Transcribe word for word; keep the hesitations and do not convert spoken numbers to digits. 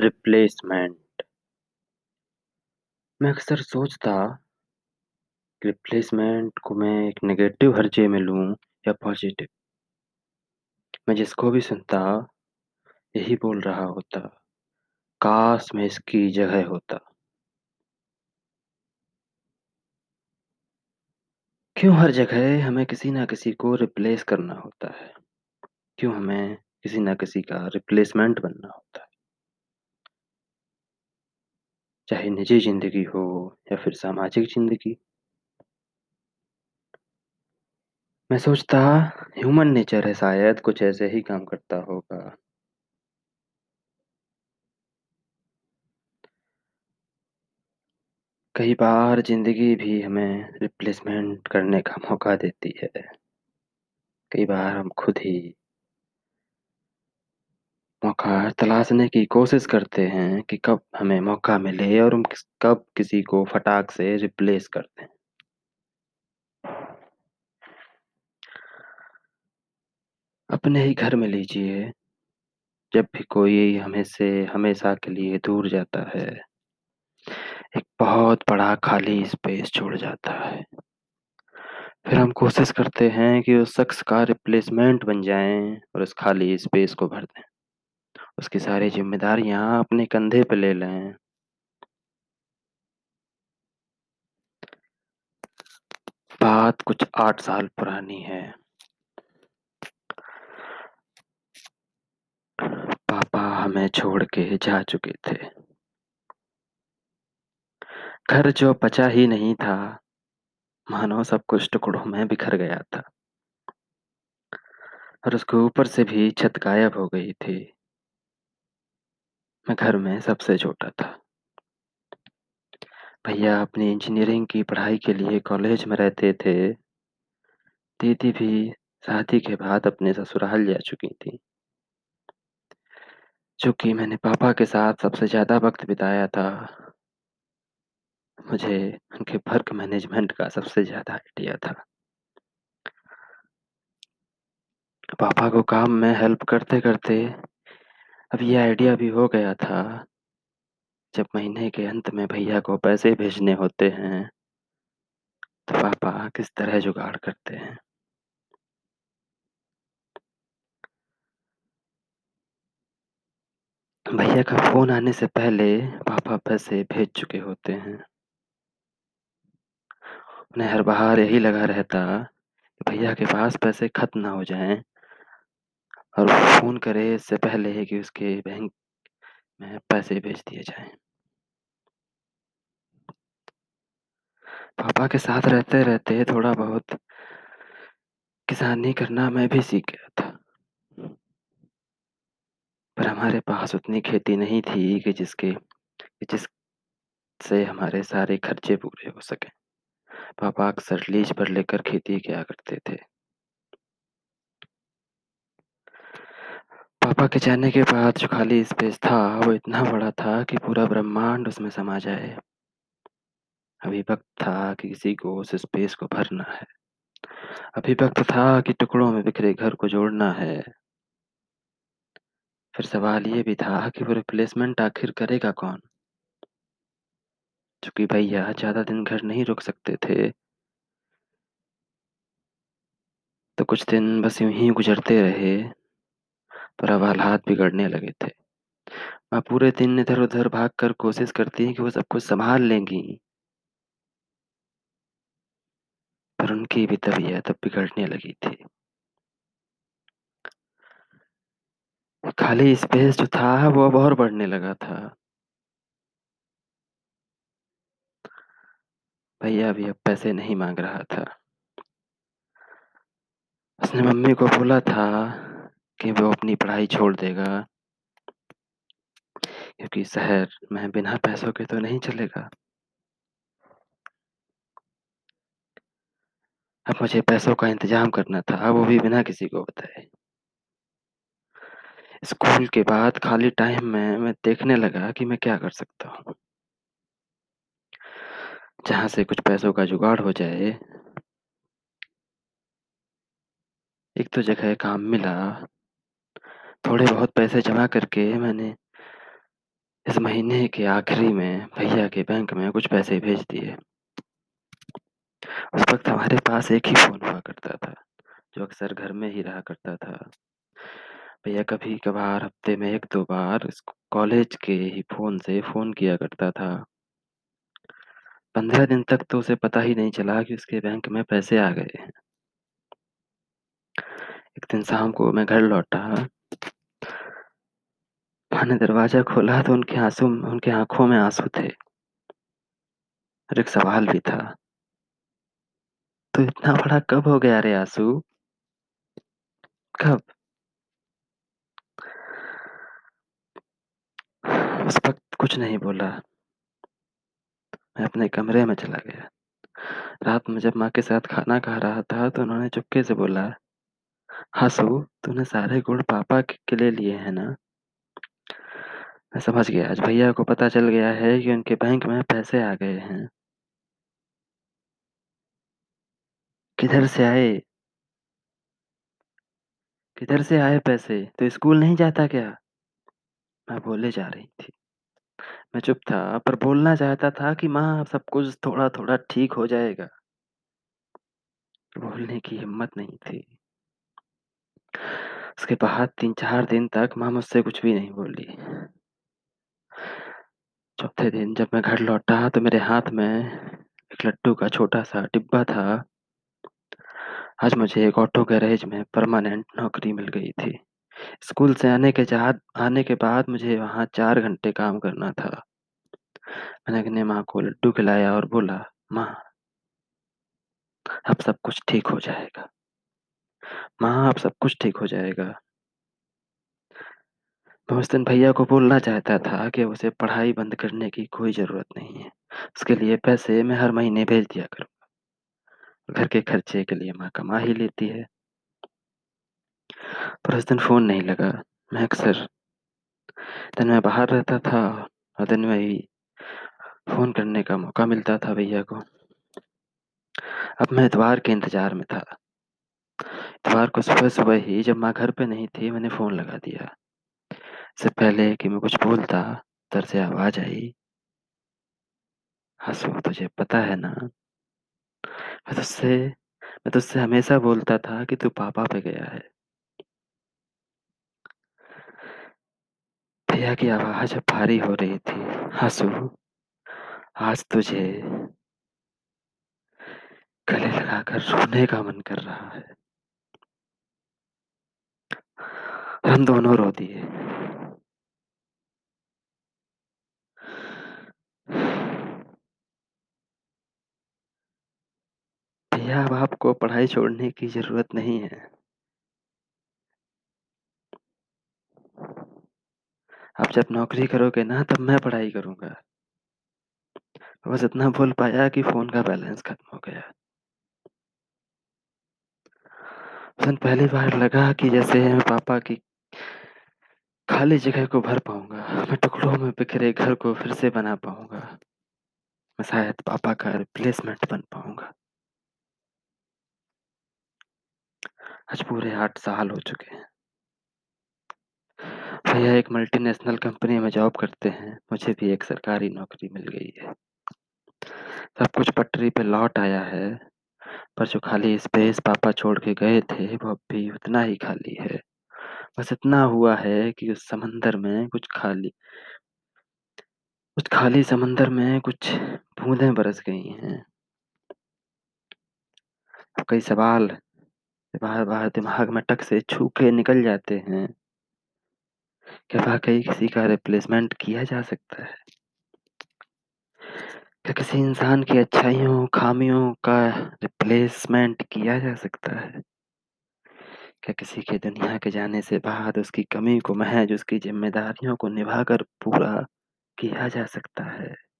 Replacement. मैं अक्सर सोचता कि रिप्लेसमेंट को मैं एक नेगेटिव हर्जे में लूं या पॉजिटिव। मैं जिसको भी सुनता यही बोल रहा होता, काश मैं इसकी जगह होता। क्यों हर जगह हमें किसी ना किसी को रिप्लेस करना होता है? क्यों हमें किसी ना किसी का रिप्लेसमेंट बनना होता है? चाहे निजी जिंदगी हो या फिर सामाजिक जिंदगी। मैं सोचता ह्यूमन नेचर है, शायद कुछ ऐसे ही काम करता होगा। कई बार जिंदगी भी हमें रिप्लेसमेंट करने का मौका देती है। कई बार हम खुद ही मौका तलाशने की कोशिश करते हैं कि कब हमें मौका मिले और हम किस, कब किसी को फटाक से रिप्लेस कर दें। अपने ही घर में लीजिए, जब भी कोई हमें से हमेशा के लिए दूर जाता है, एक बहुत बड़ा खाली स्पेस छोड़ जाता है। फिर हम कोशिश करते हैं कि उस शख्स का रिप्लेसमेंट बन जाएं और उस खाली स्पेस को भर दें, उसकी सारी जिम्मेदारियां अपने कंधे पे ले लें। बात कुछ आठ साल पुरानी है। पापा हमें छोड़ के जा चुके थे। घर जो बचा ही नहीं था, मानो सब कुछ टुकड़ों में बिखर गया था, और उसके ऊपर से भी छत गायब हो गई थी। मैं घर में सबसे छोटा था। भैया अपनी इंजीनियरिंग की पढ़ाई के लिए कॉलेज में रहते थे। दीदी भी शादी के बाद अपने ससुराल जा चुकी थी। चूँकि मैंने पापा के साथ सबसे ज़्यादा वक्त बिताया था, मुझे उनके वर्क मैनेजमेंट का सबसे ज़्यादा आइडिया था। पापा को काम में हेल्प करते करते अब यह आइडिया भी हो गया था, जब महीने के अंत में भैया को पैसे भेजने होते हैं तो पापा किस तरह जुगाड़ करते हैं। भैया का फोन आने से पहले पापा पैसे भेज चुके होते हैं। उन्हें हर बार यही लगा रहता कि भैया के पास पैसे खत्म ना हो जाएं और फोन करे इससे पहले है कि उसके बैंक में पैसे भेज दिए जाएं। पापा के साथ रहते रहते थोड़ा बहुत किसानी करना मैं भी सीख गया था, पर हमारे पास उतनी खेती नहीं थी कि जिसके जिससे हमारे सारे खर्चे पूरे हो सके। पापा अक्सर लीज पर लेकर खेती किया करते थे। पापा के जाने के बाद जो खाली स्पेस था वो इतना बड़ा था कि पूरा ब्रह्मांड उसमें समा जाए। अभी वक्त था कि किसी को उस स्पेस को भरना है। अभी वक्त था कि टुकड़ों में बिखरे घर को जोड़ना है। फिर सवाल ये भी था कि वो रिप्लेसमेंट आखिर करेगा कौन? चूंकि भैया ज्यादा दिन घर नहीं रुक सकते थे, तो कुछ दिन बस यूं ही गुजरते रहे। पर अब हालात बिगड़ने लगे थे। माँ पूरे दिन इधर उधर भाग कर कोशिश करती कि वो सब कुछ संभाल लेंगी, पर उनकी भी तबीयत अब बिगड़ने लगी थी। खाली स्पेस जो था वो अब और बढ़ने लगा था। भैया भी अब पैसे नहीं मांग रहा था। उसने मम्मी को बोला था कि वो अपनी पढ़ाई छोड़ देगा, क्योंकि शहर में बिना पैसों के तो नहीं चलेगा। अब मुझे पैसों का इंतजाम करना था, वो भी बिना किसी को बताए। स्कूल के बाद खाली टाइम में मैं देखने लगा कि मैं क्या कर सकता हूँ, जहां से कुछ पैसों का जुगाड़ हो जाए। एक तो जगह काम मिला। थोड़े बहुत पैसे जमा करके मैंने इस महीने के आखिरी में भैया के बैंक में कुछ पैसे भेज दिए। उस वक्त हमारे पास एक ही फोन हुआ करता था, जो अक्सर घर में ही रहा करता था। भैया कभी कभार हफ्ते में एक दो बार इस कॉलेज के ही फोन से फोन किया करता था। पंद्रह दिन तक तो उसे पता ही नहीं चला कि उसके बैंक में पैसे आ गए हैं। एक दिन शाम को मैं घर लौटा, मैंने दरवाजा खोला तो उनके आंसू उनके आंखों में आंसू थे और एक सवाल भी था, तो इतना बड़ा कब हो गया रे आंसू, कब? उस वक्त कुछ नहीं बोला। मैं अपने कमरे में चला गया। रात में जब माँ के साथ खाना खा रहा था तो उन्होंने चुपके से बोला, आंसू तूने सारे गुड़ पापा के के लिए लिए हैं ना। मैं समझ गया, आज भैया को पता चल गया है कि उनके बैंक में पैसे आ गए हैं। किधर से आए किधर से आए पैसे? तो स्कूल नहीं जाता क्या? मैं बोले जा रही थी। मैं चुप था, पर बोलना चाहता था कि माँ अब सब कुछ थोड़ा थोड़ा ठीक हो जाएगा। बोलने की हिम्मत नहीं थी। उसके बाद तीन चार दिन तक माँ मुझसे कुछ भी नहीं बोली। चौथे दिन जब मैं घर लौटा तो मेरे हाथ में एक लड्डू का छोटा सा डिब्बा था। आज मुझे एक ऑटो गैरेज में परमानेंट नौकरी मिल गई थी। स्कूल से आने के बाद आने के बाद मुझे वहाँ चार घंटे काम करना था। मैंने अपने माँ को लड्डू खिलाया और बोला, माँ अब सब कुछ ठीक हो जाएगा, माँ अब सब कुछ ठीक हो जाएगा। मैं उस दिन भैया को बोलना चाहता था कि उसे पढ़ाई बंद करने की कोई जरूरत नहीं है, उसके लिए पैसे मैं हर महीने भेज दिया करूँगा, घर के खर्चे के लिए माँ कमा ही लेती है। पर उस दिन फोन नहीं लगा। मैं अक्सर दिन में बाहर रहता था और दिन में ही फोन करने का मौका मिलता था भैया को। अब मैं इतवार के इंतजार में था। इतवार को सुबह सुबह ही जब माँ घर पे नहीं थी, मैंने फोन लगा दिया। इससे पहले कि मैं कुछ बोलता, उधर से आवाज आई, आंसू तुझे पता है ना, मैं तुझसे मैं तुझसे हमेशा बोलता था कि तू पापा पे गया है। भैया की आवाज अब भारी हो रही थी, आंसू आज तुझे गले लगाकर रोने का मन कर रहा है। हम दोनों रो दिए। भैया अब आपको पढ़ाई छोड़ने की जरूरत नहीं है, आप जब नौकरी करोगे ना तब मैं पढ़ाई करूंगा। बस इतना बोल पाया कि फोन का बैलेंस खत्म हो गया। उसे पहली बार लगा कि जैसे मैं पापा की खाली जगह को भर पाऊंगा, मैं टुकड़ों में बिखरे घर को फिर से बना पाऊंगा, मैं शायद पापा का रिप्लेसमेंट बन पाऊंगा। आज पूरे आठ साल हो चुके हैं। भैया एक मल्टीनेशनल कंपनी में जॉब करते हैं, मुझे भी एक सरकारी नौकरी मिल गई है। सब कुछ पटरी पे लौट आया है, पर जो खाली स्पेस पापा छोड़ के गए थे वो अब भी उतना ही खाली है। बस इतना हुआ है कि उस समंदर में कुछ खाली उस खाली समंदर में कुछ बूंदें बरस गई हैं। अब कई सवाल बार बार दिमाग में टक से छू के निकल जाते हैं। क्या वाकई किसी का रिप्लेसमेंट किया जा सकता है? क्या किसी इंसान की अच्छाइयों खामियों का रिप्लेसमेंट किया जा सकता है? क्या किसी के दुनिया के जाने से बाद उसकी कमी को महज उसकी जिम्मेदारियों को निभाकर पूरा किया जा सकता है?